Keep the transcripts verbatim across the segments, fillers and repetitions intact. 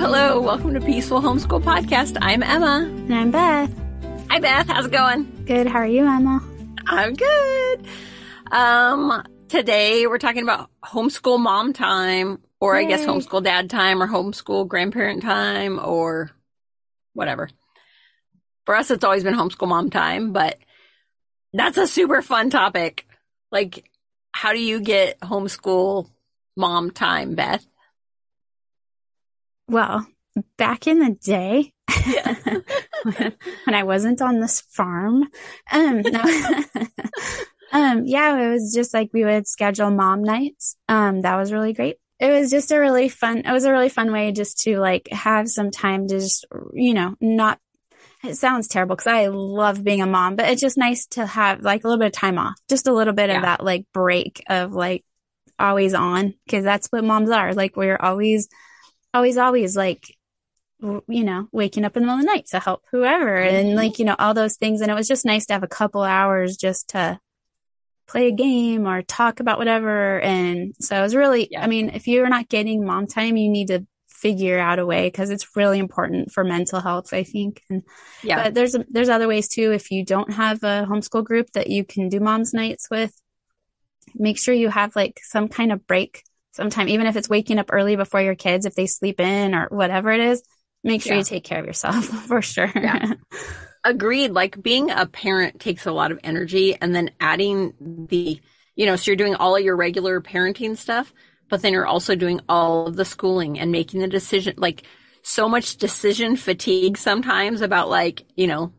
hello. Welcome to Peaceful Homeschool Podcast. I'm Emma. And I'm Beth. Hi, Beth. How's it going? Good. How are you, Emma? I'm good. Um, today we're talking about homeschool mom time, or Yay. I guess homeschool dad time, or homeschool grandparent time, or whatever. For us, it's always been homeschool mom time, but that's a super fun topic. Like, how do you get homeschool mom time, Beth? Well, back in the day, yeah. when I wasn't on this farm, um, no, um, yeah, it was just like we would schedule mom nights. Um, that was really great. It was just a really fun. It was a really fun way just to like have some time to just, you know, not. It sounds terrible because I love being a mom, but it's just nice to have like a little bit of time off, just a little bit yeah. of that like break of like always on, because that's what moms are. Like we're always. always, always like, w- you know, waking up in the middle of the night to help whoever and like, you know, all those things. And it was just nice to have a couple hours just to play a game or talk about whatever. And so it was really, yeah. I mean, if you're not getting mom time, you need to figure out a way, because it's really important for mental health, I think. And yeah, but there's, there's other ways too. If you don't have a homeschool group that you can do mom's nights with, make sure you have like some kind of break. Sometime, even if it's waking up early before your kids, if they sleep in or whatever it is, make sure yeah. you take care of yourself for sure. Yeah. Agreed. Like being a parent takes a lot of energy, and then adding the, you know, so you're doing all of your regular parenting stuff, but then you're also doing all of the schooling and making the decision, like so much decision fatigue sometimes about like, you know,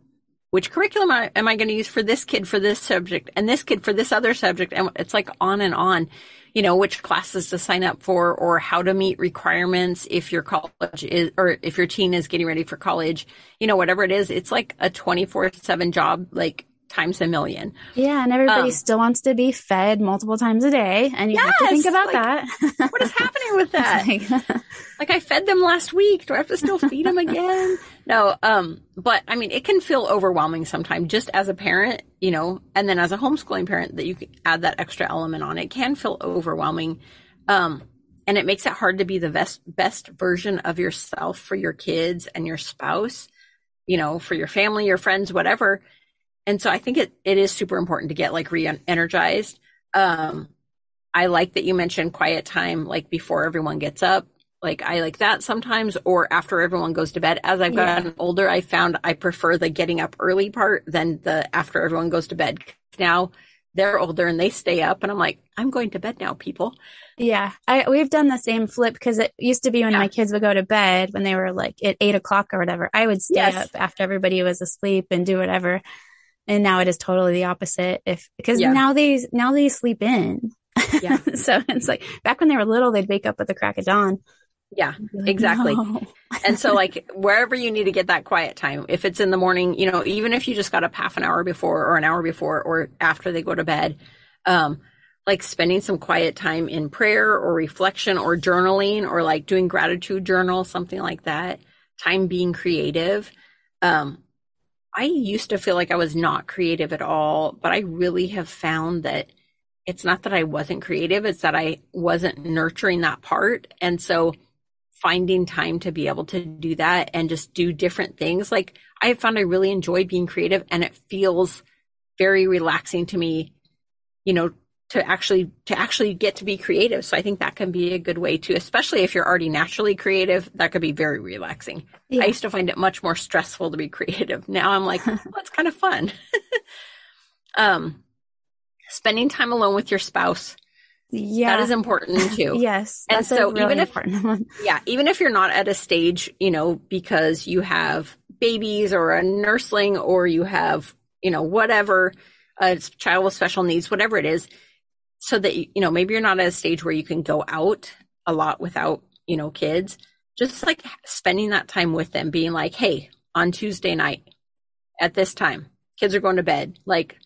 which curriculum am I going to use for this kid for this subject and this kid for this other subject? And it's like on and on, you know, which classes to sign up for or how to meet requirements if your college is, or if your teen is getting ready for college, you know, whatever it is, it's like a twenty-four seven job, like times a million. Yeah. And everybody um, still wants to be fed multiple times a day. And you yes, have to think about like, that. What is happening with that? Like, like I fed them last week. Do I have to still feed them again? No. Um, but I mean, it can feel overwhelming sometimes just as a parent, you know, and then as a homeschooling parent that you can add that extra element on, it can feel overwhelming. Um, and it makes it hard to be the best, best version of yourself for your kids and your spouse, you know, for your family, your friends, whatever. And so I think it, it is super important to get like re-energized. Um, I like that you mentioned quiet time, like before everyone gets up. Like I like that sometimes, or after everyone goes to bed. As I've gotten yeah. older, I found I prefer the getting up early part than the after everyone goes to bed. Now they're older and they stay up and I'm like, I'm going to bed now, people. Yeah. I, we've done the same flip, because it used to be when yeah. my kids would go to bed when they were like at eight o'clock or whatever, I would stay yes. up after everybody was asleep and do whatever. And now it is totally the opposite, if because yeah. now they now they sleep in. Yeah. So it's like back when they were little, they'd wake up at the crack of dawn. Yeah, exactly. No. And so like wherever you need to get that quiet time, if it's in the morning, you know, even if you just got up half an hour before or an hour before or after they go to bed, um, like spending some quiet time in prayer or reflection or journaling or like doing gratitude journal, something like that. Time being creative. Um, I used to feel like I was not creative at all, but I really have found that it's not that I wasn't creative. It's that I wasn't nurturing that part. And so finding time to be able to do that and just do different things. Like I found I really enjoy being creative, and it feels very relaxing to me, you know, to actually, to actually get to be creative. So I think that can be a good way to, especially if you're already naturally creative, that could be very relaxing. Yeah. I used to find it much more stressful to be creative. Now I'm like, well, that's kind of fun. um, spending time alone with your spouse. Yeah. That is important too. Yes. And so really even if, yeah, even if you're not at a stage, you know, because you have babies or a nursling or you have, you know, whatever, a child with special needs, whatever it is. So that, you know, maybe you're not at a stage where you can go out a lot without, you know, kids, just like spending that time with them, being like, hey, on Tuesday night at this time, kids are going to bed. Like,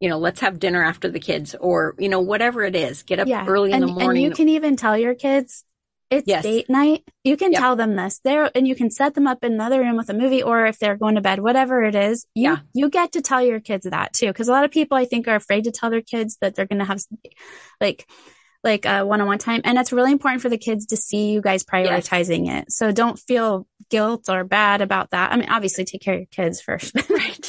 you know, let's have dinner after the kids, or, you know, whatever it is, get up yeah. early in and, the morning. And you can even tell your kids it's yes. date night. You can yep. tell them this there, and you can set them up in another room with a movie, or if they're going to bed, whatever it is, you, yeah. you get to tell your kids that too. Cause a lot of people I think are afraid to tell their kids that they're going to have like, like a one-on-one time. And it's really important for the kids to see you guys prioritizing yes. it. So don't feel guilt or bad about that. I mean, obviously take care of your kids first. Right.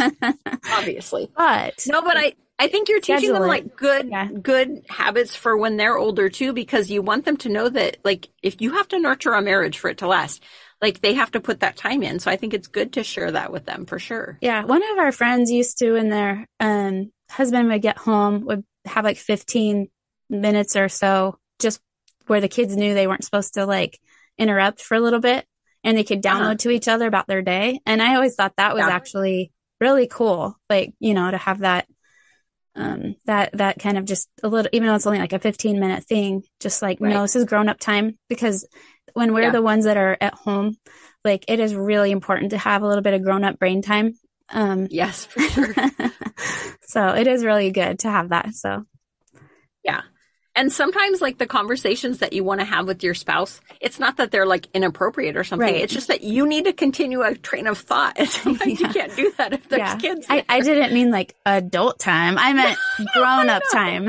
Obviously. But no, but I, I think you're teaching them like good, yeah. good habits for when they're older too, because you want them to know that like, if you have to nurture a marriage for it to last, like they have to put that time in. So I think it's good to share that with them for sure. Yeah. One of our friends used to, when their um, husband would get home, would have like fifteen minutes or so just where the kids knew they weren't supposed to like interrupt for a little bit, and they could download uh-huh. to each other about their day. And I always thought that was yeah. actually really cool. Like, you know, to have that, um, that, that kind of just a little, even though it's only like a fifteen minute thing, just like, right. no, this is grown up time, because when we're yeah. the ones that are at home, like it is really important to have a little bit of grown up brain time. Um, yes, for sure. So it is really good to have that. So yeah. And sometimes like the conversations that you want to have with your spouse, it's not that they're like inappropriate or something. Right. It's just that you need to continue a train of thought. And sometimes yeah. you can't do that if there's yeah. kids there. I, I didn't mean like adult time. I meant grown up time.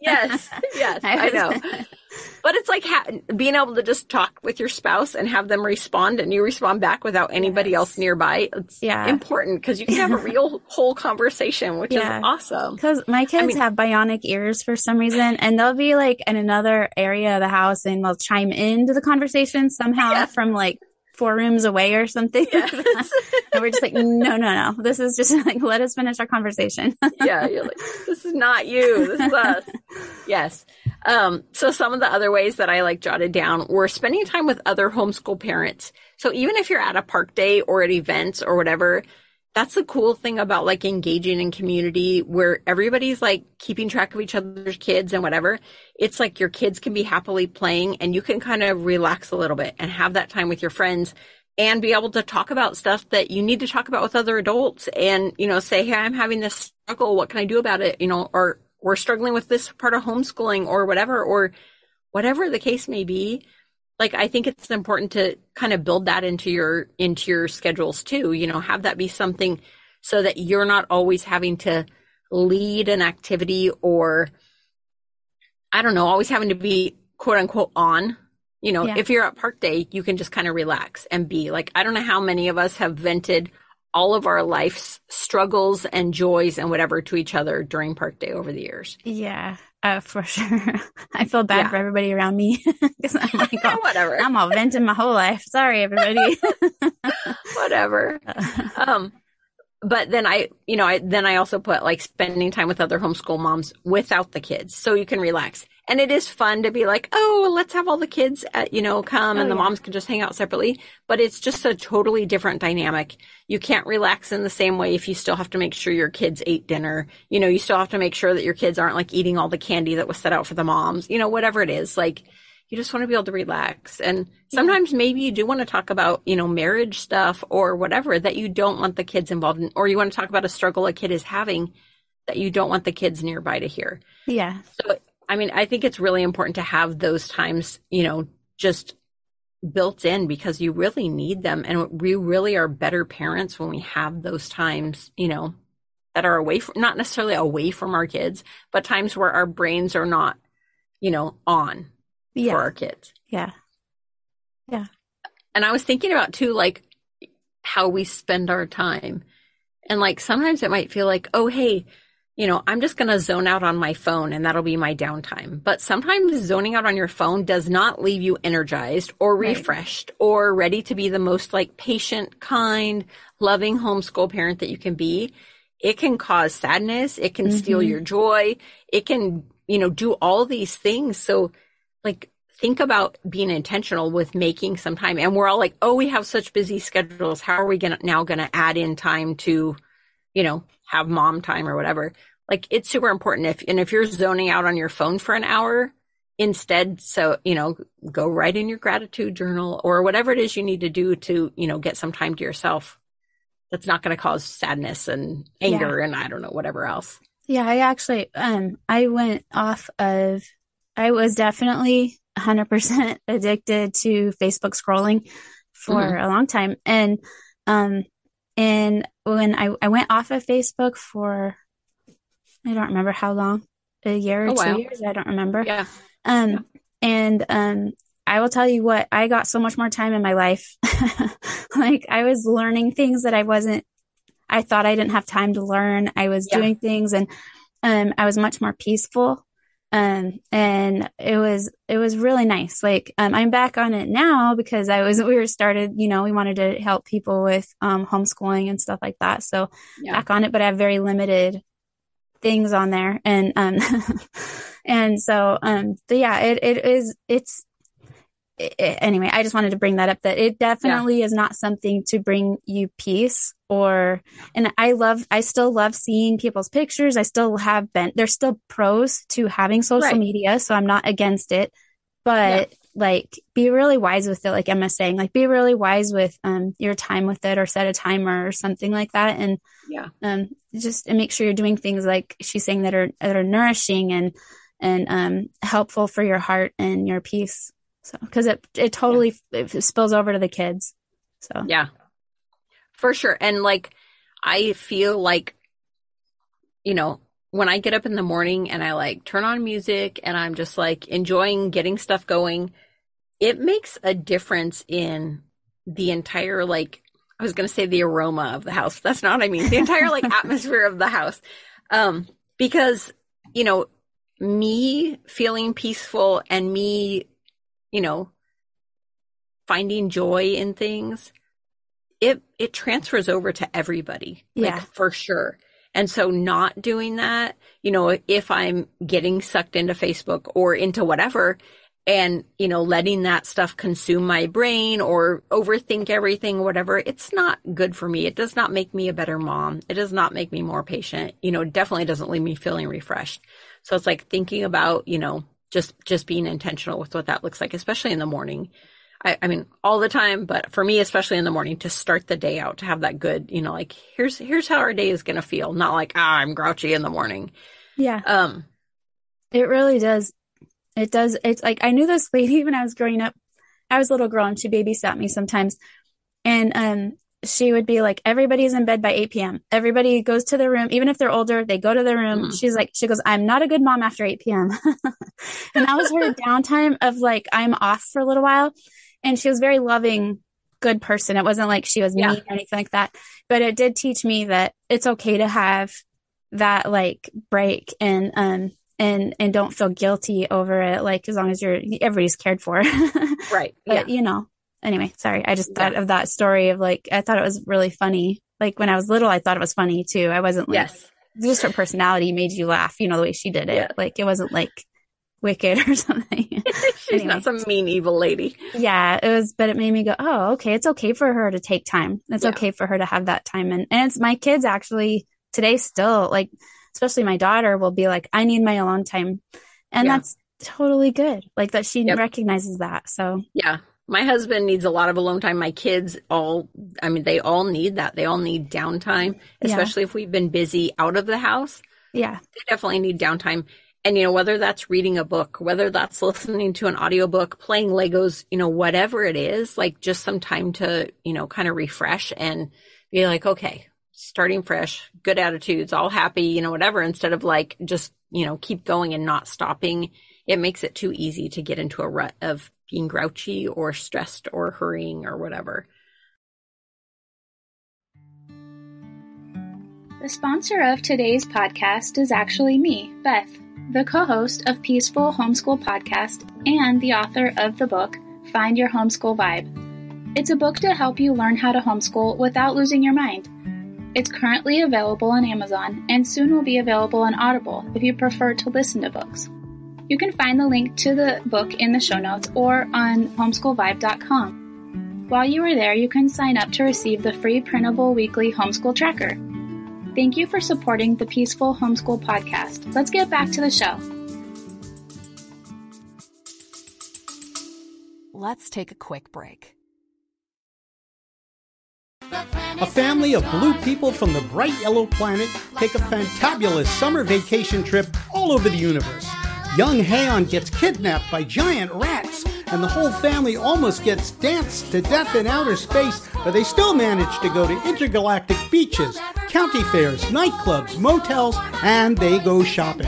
Yes. Yes. I, I know. But it's like ha- being able to just talk with your spouse and have them respond, and you respond back without anybody yes. else nearby. It's yeah. important because you can have a real whole conversation, which yeah. is awesome. Because my kids I mean, have bionic ears for some reason, and they'll be like in another area of the house and they'll chime into the conversation somehow yeah. from like four rooms away or something. Yes. And we're just like, no, no, no. This is just like, let us finish our conversation. Yeah. You're like, this is not you. This is us. Yes. Um, so some of the other ways that I like jotted down were spending time with other homeschool parents. So even if you're at a park day or at events or whatever, that's the cool thing about like engaging in community where everybody's like keeping track of each other's kids and whatever. It's like your kids can be happily playing and you can kind of relax a little bit and have that time with your friends and be able to talk about stuff that you need to talk about with other adults and, you know, say, hey, I'm having this struggle. What can I do about it? You know, or we're struggling with this part of homeschooling or whatever, or whatever the case may be. Like, I think it's important to kind of build that into your, into your schedules too, you know, have that be something so that you're not always having to lead an activity or, I don't know, always having to be quote unquote on, you know, yeah. if you're at park day, you can just kind of relax and be like, I don't know how many of us have vented all of our life's struggles and joys and whatever to each other during park day over the years. Yeah. Uh, for sure. I feel bad yeah. for everybody around me. I'm like, oh, whatever. I'm all venting my whole life. Sorry, everybody. Whatever. Um, but then I, you know, I, then I also put like spending time with other homeschool moms without the kids so you can relax. And it is fun to be like, oh, well, let's have all the kids, at, you know, come oh, and the yeah. moms can just hang out separately. But it's just a totally different dynamic. You can't relax in the same way if you still have to make sure your kids ate dinner. You know, you still have to make sure that your kids aren't like eating all the candy that was set out for the moms, you know, whatever it is. Like, you just want to be able to relax. And sometimes yeah. maybe you do want to talk about, you know, marriage stuff or whatever that you don't want the kids involved in, or you want to talk about a struggle a kid is having that you don't want the kids nearby to hear. Yeah. So I mean, I think it's really important to have those times, you know, just built in because you really need them. And we really are better parents when we have those times, you know, that are away from, not necessarily away from our kids, but times where our brains are not, you know, on yeah. for our kids. Yeah. Yeah. And I was thinking about too, like how we spend our time. And like, sometimes it might feel like, oh, hey, you know, I'm just going to zone out on my phone and that'll be my downtime. But sometimes zoning out on your phone does not leave you energized or refreshed right. or ready to be the most like patient, kind, loving homeschool parent that you can be. It can cause sadness. It can mm-hmm. steal your joy. It can, you know, do all these things. So like think about being intentional with making some time. And we're all like, oh, we have such busy schedules. How are we gonna now going to add in time to, you know, have mom time or whatever. Like it's super important. If, and if you're zoning out on your phone for an hour instead, so, you know, go write in your gratitude journal or whatever it is you need to do to, you know, get some time to yourself. That's not going to cause sadness and anger yeah. and I don't know, whatever else. Yeah. I actually, um, I went off of, I was definitely a hundred percent addicted to Facebook scrolling for mm-hmm. a long time. And, um, And when I, I went off of Facebook for, I don't remember how long, a year or oh, two wow. years, I don't remember. Yeah. Um, yeah. And um, I will tell you what, I got so much more time in my life. Like, I was learning things that I wasn't, I thought I didn't have time to learn. I was yeah. doing things, and um, I was much more peaceful. Um, and it was, it was really nice. Like, um, I'm back on it now because I was, we were started, you know, we wanted to help people with, um, homeschooling and stuff like that. So yeah. back on it, but I have very limited things on there. And, um, and so, um, but yeah, it, it is, it's, it, anyway, I just wanted to bring that up, that it definitely yeah. is not something to bring you peace or, and I love, I still love seeing people's pictures. I still have been, there's still pros to having social right. media. So I'm not against it, but yeah. like, be really wise with it. Like Emma's saying, like, be really wise with, um, your time with it, or set a timer or something like that. And, yeah, um, just, and make sure you're doing things like she's saying that are, that are nourishing and, and, um, helpful for your heart and your peace. So, cause it, it totally yeah. f- it spills over to the kids. So, yeah, for sure. And like, I feel like, you know, when I get up in the morning and I like turn on music and I'm just like enjoying getting stuff going, it makes a difference in the entire, like, I was going to say the aroma of the house. That's not what I mean. The entire like atmosphere of the house. Um, because, you know, me feeling peaceful and me, you know, finding joy in things, it, it transfers over to everybody, like, yeah, for sure. And so not doing that, you know, if I'm getting sucked into Facebook or into whatever and, you know, letting that stuff consume my brain or overthink everything, whatever, it's not good for me. It does not make me a better mom. It does not make me more patient. You know, it definitely doesn't leave me feeling refreshed. So it's like thinking about, you know, Just just being intentional with what that looks like, especially in the morning. I, I mean, all the time, but for me, especially in the morning, to start the day out, to have that good, you know, like, here's here's how our day is going to feel. Not like, ah, I'm grouchy in the morning. Yeah. Um, it really does. It does. It's like, I knew this lady when I was growing up. I was a little girl and she babysat me sometimes. And um, she would be like, everybody's in bed by eight p.m. Everybody goes to their room. Even if they're older, they go to their room. Mm. She's like, she goes, I'm not a good mom after eight p.m. And that was her downtime of like, I'm off for a little while. And she was very loving, good person. It wasn't like she was yeah. mean or anything like that, but it did teach me that it's okay to have that like break and, um, and, and don't feel guilty over it. Like, as long as you're, everybody's cared for. Right. But yeah. you know, anyway, sorry. I just thought yeah. of that story of like, I thought it was really funny. Like when I was little, I thought it was funny too. I wasn't like, yes. just her personality made you laugh, you know, the way she did it. Yeah. Like, it wasn't like wicked or something. She's anyway. Not some mean, evil lady. Yeah, it was, but it made me go, oh, okay. It's okay for her to take time. It's yeah. okay for her to have that time. And, and it's my kids actually today still, like, especially my daughter will be like, I need my alone time. And yeah. that's totally good. Like that she yep. recognizes that. So yeah. My husband needs a lot of alone time. My kids all, I mean, they all need that. They all need downtime, especially yeah. if we've been busy out of the house. Yeah. They definitely need downtime. And, you know, whether that's reading a book, whether that's listening to an audiobook, playing Legos, you know, whatever it is, like just some time to, you know, kind of refresh and be like, okay, starting fresh, good attitudes, all happy, you know, whatever, instead of like just, you know, keep going and not stopping. It makes it too easy to get into a rut of being grouchy or stressed or hurrying or whatever. The sponsor of today's podcast is actually me, Beth, the co-host of Peaceful Homeschool Podcast and the author of the book, Find Your Homeschool Vibe. It's a book to help you learn how to homeschool without losing your mind. It's currently available on Amazon and soon will be available on Audible if you prefer to listen to books. You can find the link to the book in the show notes or on homeschool vibe dot com. While you are there, you can sign up to receive the free printable weekly homeschool tracker. Thank you for supporting the Peaceful Homeschool Podcast. Let's get back to the show. Let's take a quick break. A family of blue people from the bright yellow planet take a fantabulous summer vacation trip all over the universe. Young Haon gets kidnapped by giant rats, and the whole family almost gets danced to death in outer space, but they still manage to go to intergalactic beaches, county fairs, nightclubs, motels, and they go shopping.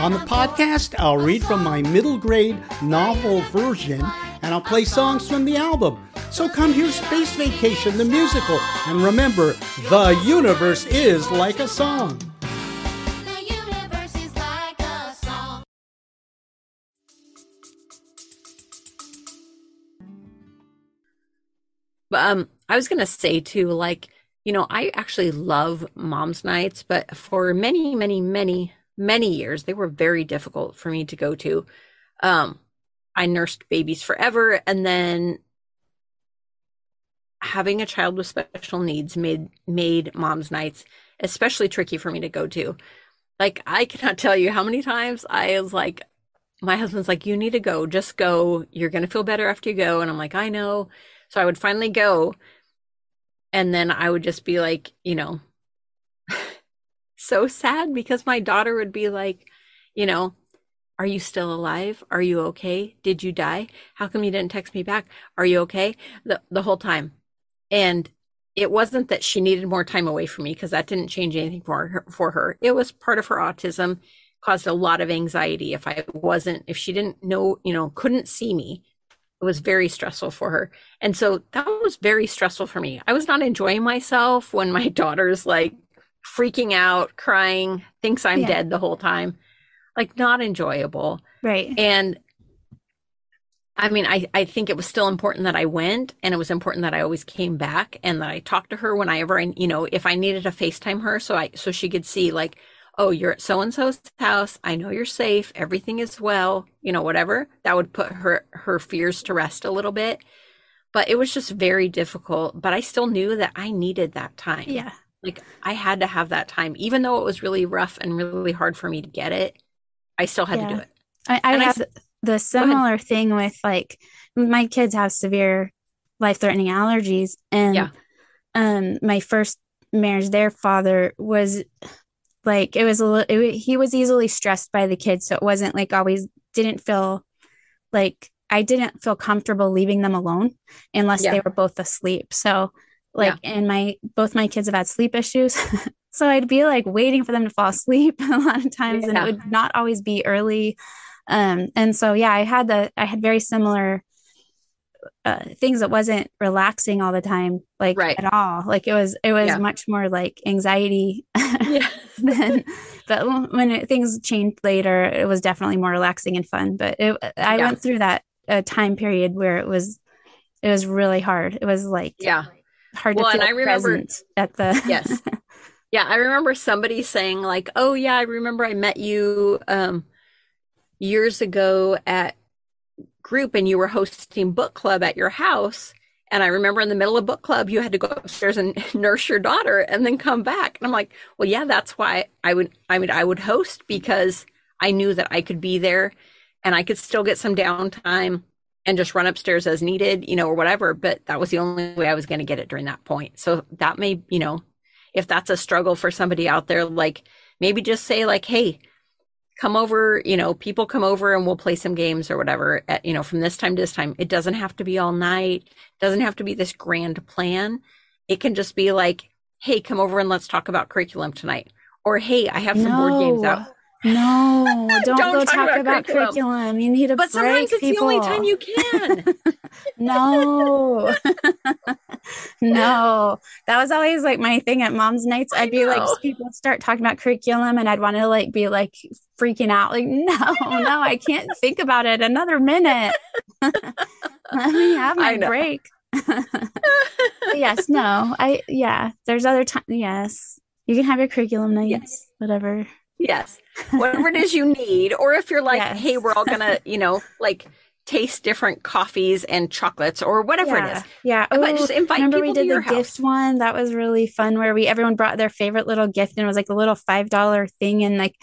On the podcast, I'll read from my middle grade novel version, and I'll play songs from the album. So come hear Space Vacation, the musical, and remember, the universe is like a song. Um, I was going to say too, like, you know, I actually love mom's nights, but for many, many, many, many years, they were very difficult for me to go to. Um, I nursed babies forever. And then having a child with special needs made, made mom's nights especially tricky for me to go to. Like, I cannot tell you how many times I was like, my husband's like, you need to go, just go. You're going to feel better after you go. And I'm like, I know. So I would finally go, and then I would just be like, you know, so sad, because my daughter would be like, you know, are you still alive? Are you okay? Did you die? How come you didn't text me back? Are you okay? The, the whole time. And it wasn't that she needed more time away from me, because that didn't change anything for her, for her. It was part of her autism, caused a lot of anxiety. If I wasn't, if she didn't know, you know, couldn't see me, it was very stressful for her. And so that was very stressful for me. I was not enjoying myself when my daughter's like freaking out, crying, thinks I'm yeah. dead the whole time. Like, not enjoyable. Right. And I mean, I, I think it was still important that I went, and it was important that I always came back and that I talked to her whenever, and, you know, if I needed to FaceTime her, so I, so she could see like, oh, you're at so-and-so's house. I know you're safe. Everything is well, you know, whatever. That would put her, her fears to rest a little bit. But it was just very difficult. But I still knew that I needed that time. Yeah. Like, I had to have that time. Even though it was really rough and really hard for me to get it, I still had yeah. to do it. I, I have I, the similar thing with, like, my kids have severe life-threatening allergies. And yeah. um, my first marriage, their father was... Like it was, a little, it, he was easily stressed by the kids. So it wasn't like always didn't feel like I didn't feel comfortable leaving them alone unless yeah. they were both asleep. So like, yeah. and my, both my kids have had sleep issues. So I'd be like waiting for them to fall asleep a lot of times yeah. and it would not always be early. Um, and so, yeah, I had the, I had very similar uh, things. That wasn't relaxing all the time, like right. at all. Like it was, it was yeah. much more like anxiety. Yeah. Then, but when it, things changed later, it was definitely more relaxing and fun. But it, I yeah. went through that uh, time period where it was, it was really hard. It was like yeah, hard well, to feel and I remember, present at the yes, yeah. I remember somebody saying like, "Oh yeah, I remember I met you um, years ago at group, and you were hosting book club at your house." And I remember in the middle of book club, you had to go upstairs and nurse your daughter and then come back. And I'm like, well, yeah, that's why I would, I mean, I would host, because I knew that I could be there and I could still get some downtime and just run upstairs as needed, you know, or whatever. But that was the only way I was going to get it during that point. So that may, you know, if that's a struggle for somebody out there, like maybe just say like, hey, come over, you know, people come over and we'll play some games or whatever, at, you know, from this time to this time. It doesn't have to be all night. It doesn't have to be this grand plan. It can just be like, hey, come over and let's talk about curriculum tonight. Or, hey, I have some no, board games out. No, don't, don't go talk, talk about, about curriculum. curriculum. You need a but break, sometimes it's people. The only time you can. No. No, that was always like my thing at mom's nights. I'd be like, people would start talking about curriculum and I'd want to like be like freaking out. Like, no, no, I can't think about it another minute. Let me have my break. Yes. No, I, yeah, there's other time. Yes. You can have your curriculum nights, yes. whatever. Yes. Whatever it is you need. Or if you're like, yes. hey, we're all going to, you know, like taste different coffees and chocolates or whatever yeah, it is. Yeah. Oh, but just invite remember people we did to your the house. Gift one? That was really fun, where we everyone brought their favorite little gift and it was like a little five dollars thing. And like,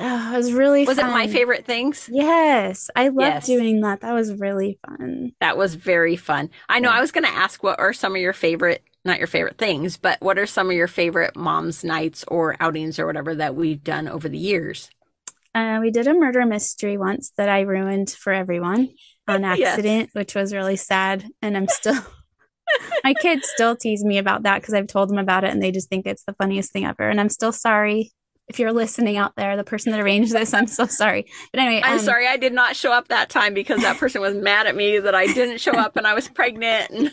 oh, it was really was fun. Was it my favorite things? Yes. I loved yes. doing that. That was really fun. That was very fun. I know yeah. I was going to ask, what are some of your favorite, not your favorite things, but what are some of your favorite mom's nights or outings or whatever that we've done over the years? Uh, we did a murder mystery once that I ruined for everyone on accident, yes. which was really sad. And I'm still, my kids still tease me about that because I've told them about it and they just think it's the funniest thing ever. And I'm still sorry. if you're listening out there, the person that arranged this, I'm so sorry. But anyway, I'm um, sorry I did not show up that time because that person was mad at me that I didn't show up and I was pregnant. And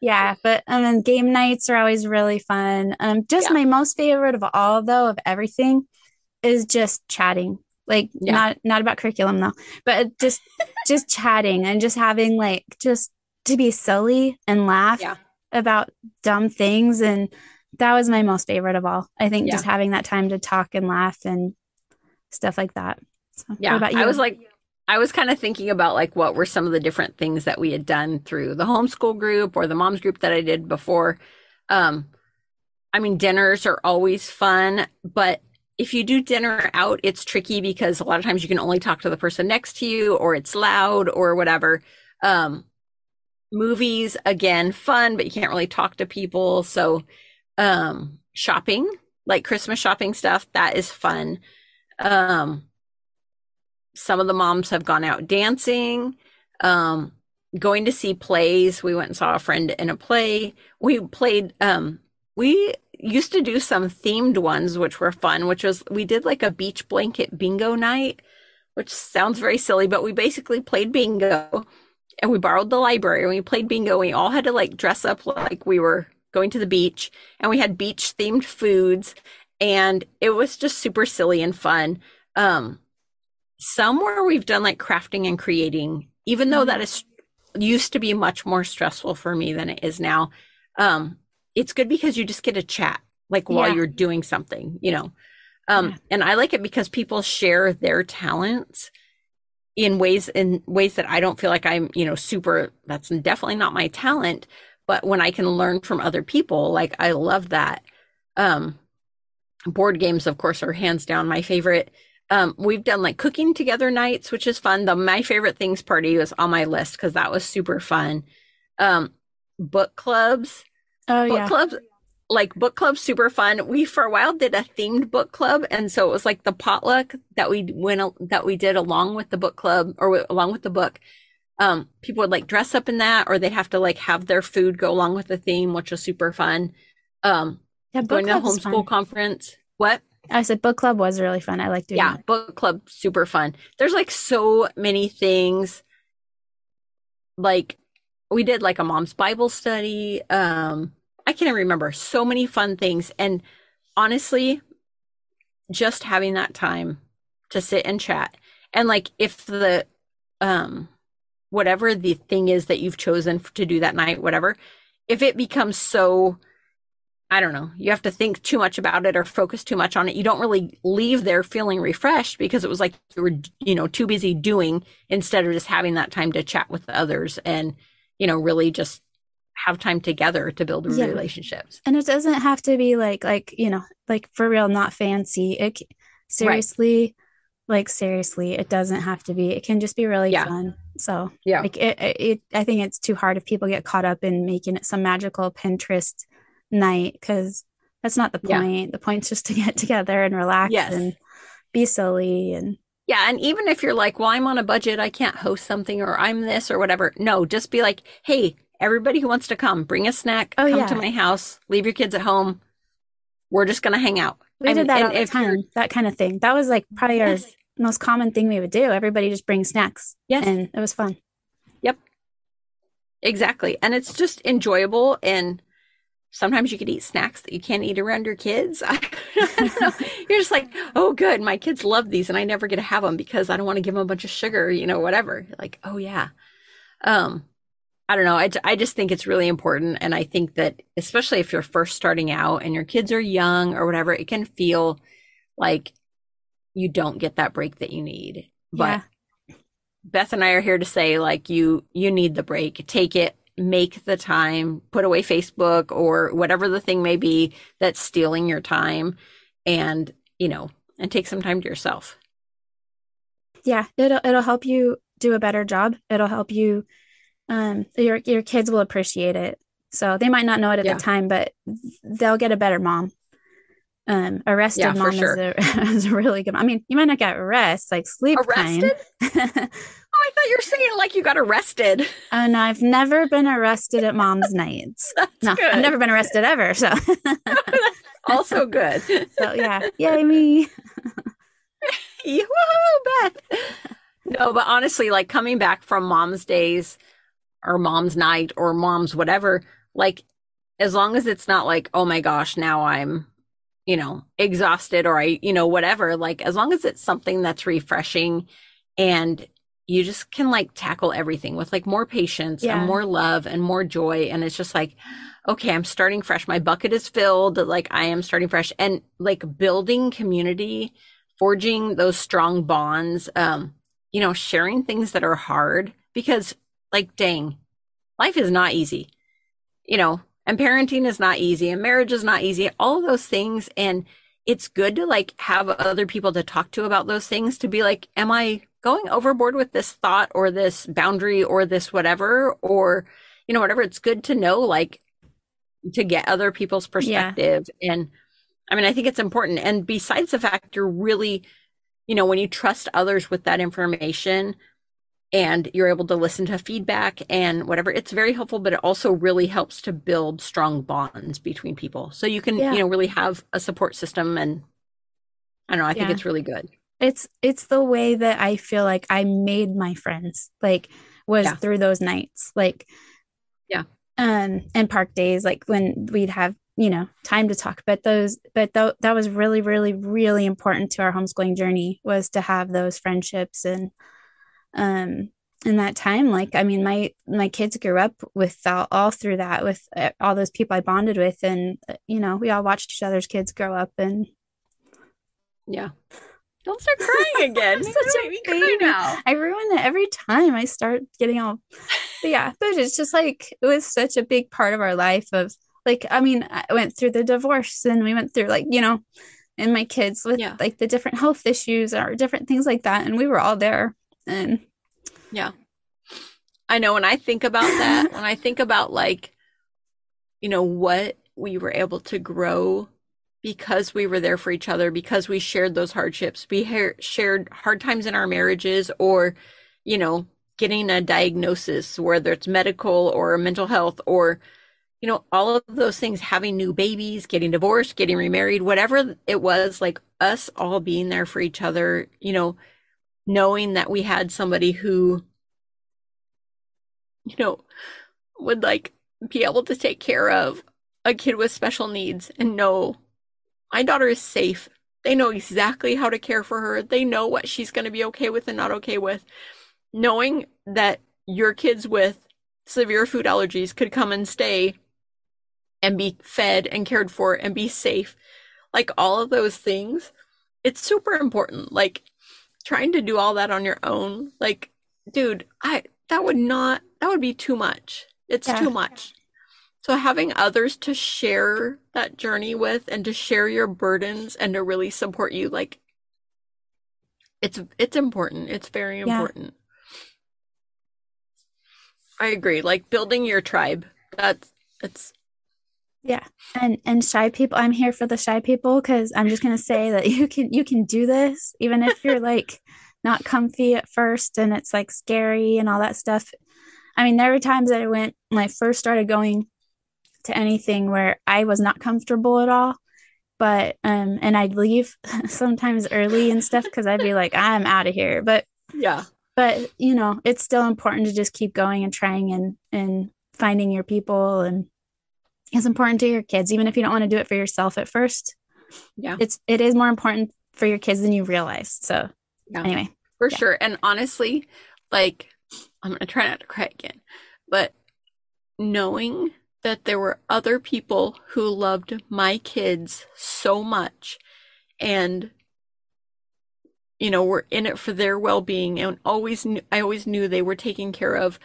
yeah, but um, game nights are always really fun. Um, just yeah. my most favorite of all, though, of everything is just chatting. Like yeah. not not about curriculum though, but just just chatting and just having like just to be silly and laugh yeah. about dumb things. And that was my most favorite of all. I think yeah. just having that time to talk and laugh and stuff like that. So yeah. What about you? I was like, I was kind of thinking about like, what were some of the different things that we had done through the homeschool group or the mom's group that I did before. Um, I mean, dinners are always fun, but if you do dinner out, it's tricky because a lot of times you can only talk to the person next to you or it's loud or whatever. Um, movies, again, fun, but you can't really talk to people. So um, shopping, like Christmas shopping stuff, that is fun. Um, some of the moms have gone out dancing, um, going to see plays. We went and saw a friend in a play. We played, um, we used to do some themed ones, which were fun, which was, we did like a beach blanket bingo night, which sounds very silly, but we basically played bingo and we borrowed the library and we played bingo. We all had to like dress up like we were going to the beach and we had beach themed foods and it was just super silly and fun. Um, somewhere we've done like crafting and creating, even though that is used to be much more stressful for me than it is now. Um, It's good because you just get to chat like while yeah. you're doing something, you know, um, yeah. and I like it because people share their talents in ways in ways that I don't feel like I'm, you know, super. That's definitely not my talent. But when I can learn from other people, like I love that. Um, board games, of course, are hands down my favorite. Um, we've done like cooking together nights, which is fun. The My Favorite Things party was on my list because that was super fun. Um, book clubs. Oh, book yeah. clubs, like book clubs, super fun. We for a while did a themed book club, and so it was like the potluck that we went that we did along with the book club or w- along with the book. Um, people would like dress up in that, or they'd have to like have their food go along with the theme, which was super fun. Um, yeah, going to a homeschool conference. What? I said book club was really fun. I like doing. Yeah, that. Book club super fun. There's like so many things, like. We did like a mom's Bible study. Um, I can't remember so many fun things. And honestly, just having that time to sit and chat. And like if the, um, whatever the thing is that you've chosen to do that night, whatever, if it becomes so, I don't know, you have to think too much about it or focus too much on it. You don't really leave there feeling refreshed because it was like you were, you know, too busy doing instead of just having that time to chat with others and, you know, really just have time together to build yeah. relationships. And it doesn't have to be like, like, you know, like for real, not fancy. It seriously, right. like seriously, it doesn't have to be, it can just be really yeah. fun. So yeah, like it, it, it, I think it's too hard if people get caught up in making it some magical Pinterest night. Cause that's not the point. Yeah. The point's just to get together and relax yes. and be silly and yeah. And even if you're like, well, I'm on a budget, I can't host something or I'm this or whatever. No, just be like, hey, everybody who wants to come, bring a snack, oh, come yeah. to my house, leave your kids at home. We're just going to hang out. We and, did that all the time, that kind of thing. That was like probably our yes. most common thing we would do. Everybody just bring snacks. Yes. And it was fun. Yep. Exactly. And it's just enjoyable. And sometimes you could eat snacks that you can't eat around your kids. I don't know. You're just like, oh, good. My kids love these and I never get to have them because I don't want to give them a bunch of sugar, you know, whatever. Like, oh, yeah. Um, I don't know. I, I just think it's really important. And I think that especially if you're first starting out and your kids are young or whatever, it can feel like you don't get that break that you need. But yeah. Beth and I are here to say, like, you you need the break. Take it. Make the time, put away Facebook or whatever the thing may be that's stealing your time and, you know, and take some time to yourself. Yeah. It'll, it'll help you do a better job. It'll help you, um, your, your kids will appreciate it. So they might not know it at yeah. the time, but they'll get a better mom Um, arrested yeah, mom sure. is, a, is a really good. I mean, you might not get rest, like sleep arrested? time. Oh, I thought you were saying it like you got arrested. Oh no, I've never been arrested at mom's nights. That's no, good. I've never been arrested ever. So also good. So yeah, yay me. Woohoo, Beth. No, but honestly, like coming back from mom's days or mom's night or mom's whatever, like as long as it's not like, oh my gosh, now I'm, you know, exhausted or I, you know, whatever, like as long as it's something that's refreshing and you just can like tackle everything with like more patience yeah. and more love and more joy. And it's just like, okay, I'm starting fresh. My bucket is filled. Like I am starting fresh and like building community, forging those strong bonds, um, you know, sharing things that are hard because like, dang, life is not easy, you know, and parenting is not easy and marriage is not easy, all of those things. And it's good to like have other people to talk to about those things, to be like, am I going overboard with this thought or this boundary or this whatever, or, you know, whatever. It's good to know, like to get other people's perspective. Yeah. And I mean, I think it's important. And besides the fact you're really, you know, when you trust others with that information, and you're able to listen to feedback and whatever, it's very helpful, but it also really helps to build strong bonds between people. So you can, yeah. you know, really have a support system. And I don't know, I yeah. think it's really good. It's, it's the way that I feel like I made my friends, like was yeah. through those nights, like, yeah. Um, and park days, like when we'd have, you know, time to talk, but those, but th- that was really, really, really important to our homeschooling journey, was to have those friendships and, um, in that time, like, I mean, my, my kids grew up with all, all through that, with uh, all those people I bonded with, and, uh, you know, we all watched each other's kids grow up and. Yeah. Don't start crying again. Such a baby. Now. I ruin it every time I start getting all, but yeah, but it's just like, it was such a big part of our life of like, I mean, I went through the divorce and we went through like, you know, and my kids with yeah. like the different health issues or different things like that. And we were all there. And yeah, I know when I think about that, when I think about like, you know, what we were able to grow because we were there for each other, because we shared those hardships, we ha- shared hard times in our marriages, or, you know, getting a diagnosis, whether it's medical or mental health, or, you know, all of those things, having new babies, getting divorced, getting remarried, whatever it was, like us all being there for each other, you know, knowing that we had somebody who, you know, would like be able to take care of a kid with special needs and know my daughter is safe. They know exactly how to care for her. They know what she's going to be okay with and not okay with. Knowing that your kids with severe food allergies could come and stay and be fed and cared for and be safe. Like all of those things, it's super important. Like, trying to do all that on your own, like, dude, I that would not that would be too much. It's yeah. too much. So having others to share that journey with and to share your burdens and to really support you, like, it's it's important. It's very important. Yeah. I agree. Like building your tribe. That's it's yeah. And, and shy people, I'm here for the shy people, because I'm just going to say that you can, you can do this, even if you're like not comfy at first and it's like scary and all that stuff. I mean, there were times that I went, when I first started going to anything where I was not comfortable at all, but, um, and I'd leave sometimes early and stuff, because I'd be like, I'm out of here, but yeah, but you know, it's still important to just keep going and trying and, and finding your people. And it's important to your kids, even if you don't want to do it for yourself at first. Yeah, it's it is more important for your kids than you realize. So yeah. anyway, for yeah. sure. And honestly, like I'm gonna try not to cry again, but knowing that there were other people who loved my kids so much, and you know, were in it for their well-being, and always knew, I always knew they were taken care of.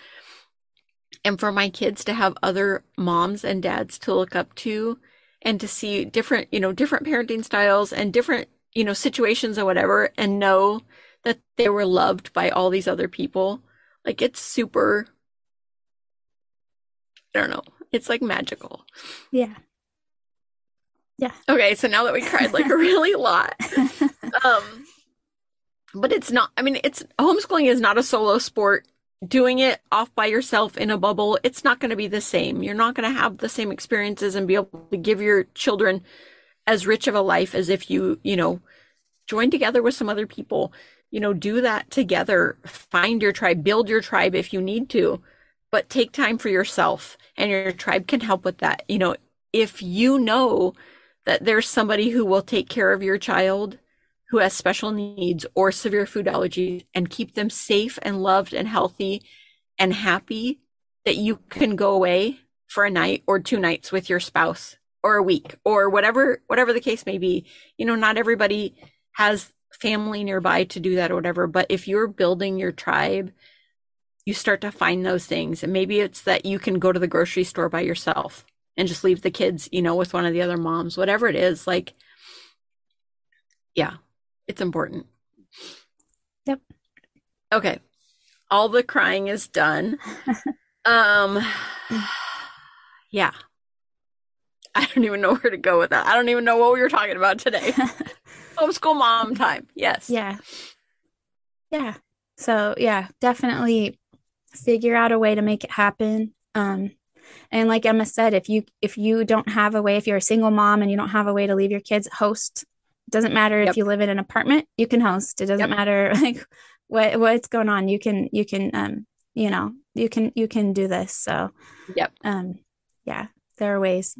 And for my kids to have other moms and dads to look up to, and to see different, you know, different parenting styles and different, you know, situations or whatever, and know that they were loved by all these other people. Like it's super, I don't know. It's like magical. Yeah. Yeah. Okay. So now that we cried like a really lot, um, but it's not, I mean, it's homeschooling is not a solo sport. Doing it off by yourself in a bubble, it's not going to be the same. You're not going to have the same experiences and be able to give your children as rich of a life as if you, you know, join together with some other people, you know, do that together, find your tribe, build your tribe if you need to, but take time for yourself, and your tribe can help with that. You know, if you know that there's somebody who will take care of your child who has special needs or severe food allergies and keep them safe and loved and healthy and happy, that you can go away for a night or two nights with your spouse or a week or whatever, whatever the case may be. You know, not everybody has family nearby to do that or whatever, but if you're building your tribe, you start to find those things. And maybe it's that you can go to the grocery store by yourself and just leave the kids, you know, with one of the other moms, whatever it is. Like, yeah. It's important. Yep. Okay. All the crying is done. um, yeah. I don't even know where to go with that. I don't even know what we were talking about today. Homeschool mom time. Yes. Yeah. Yeah. So yeah, definitely figure out a way to make it happen. Um, and like Emma said, if you, if you don't have a way, if you're a single mom and you don't have a way to leave your kids, host. Doesn't matter if yep. you live in an apartment, you can host. It doesn't yep. matter like what what's going on. You can you can um you know you can you can do this. So yep. Um yeah, there are ways.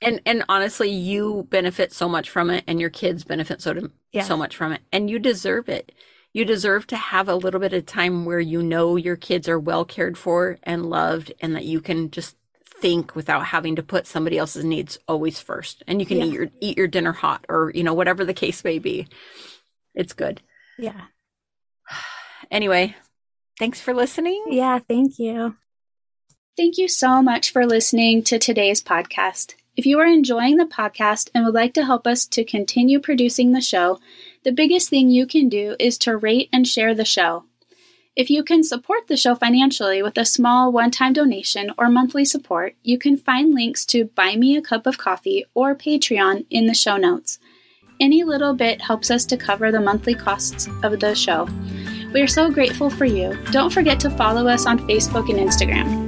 And and honestly, you benefit so much from it, and your kids benefit so yeah. so much from it, and you deserve it. You deserve to have a little bit of time where you know your kids are well cared for and loved, and that you can just think without having to put somebody else's needs always first, and you can yeah. eat your eat your dinner hot, or you know, whatever the case may be. It's good. Yeah. Anyway, thanks for listening. Yeah, thank you. Thank you so much for listening to today's podcast. If you are enjoying the podcast and would like to help us to continue producing the show, the biggest thing you can do is to rate and share the show. If you can support the show financially with a small one-time donation or monthly support, you can find links to Buy Me a Cup of Coffee or Patreon in the show notes. Any little bit helps us to cover the monthly costs of the show. We are so grateful for you. Don't forget to follow us on Facebook and Instagram.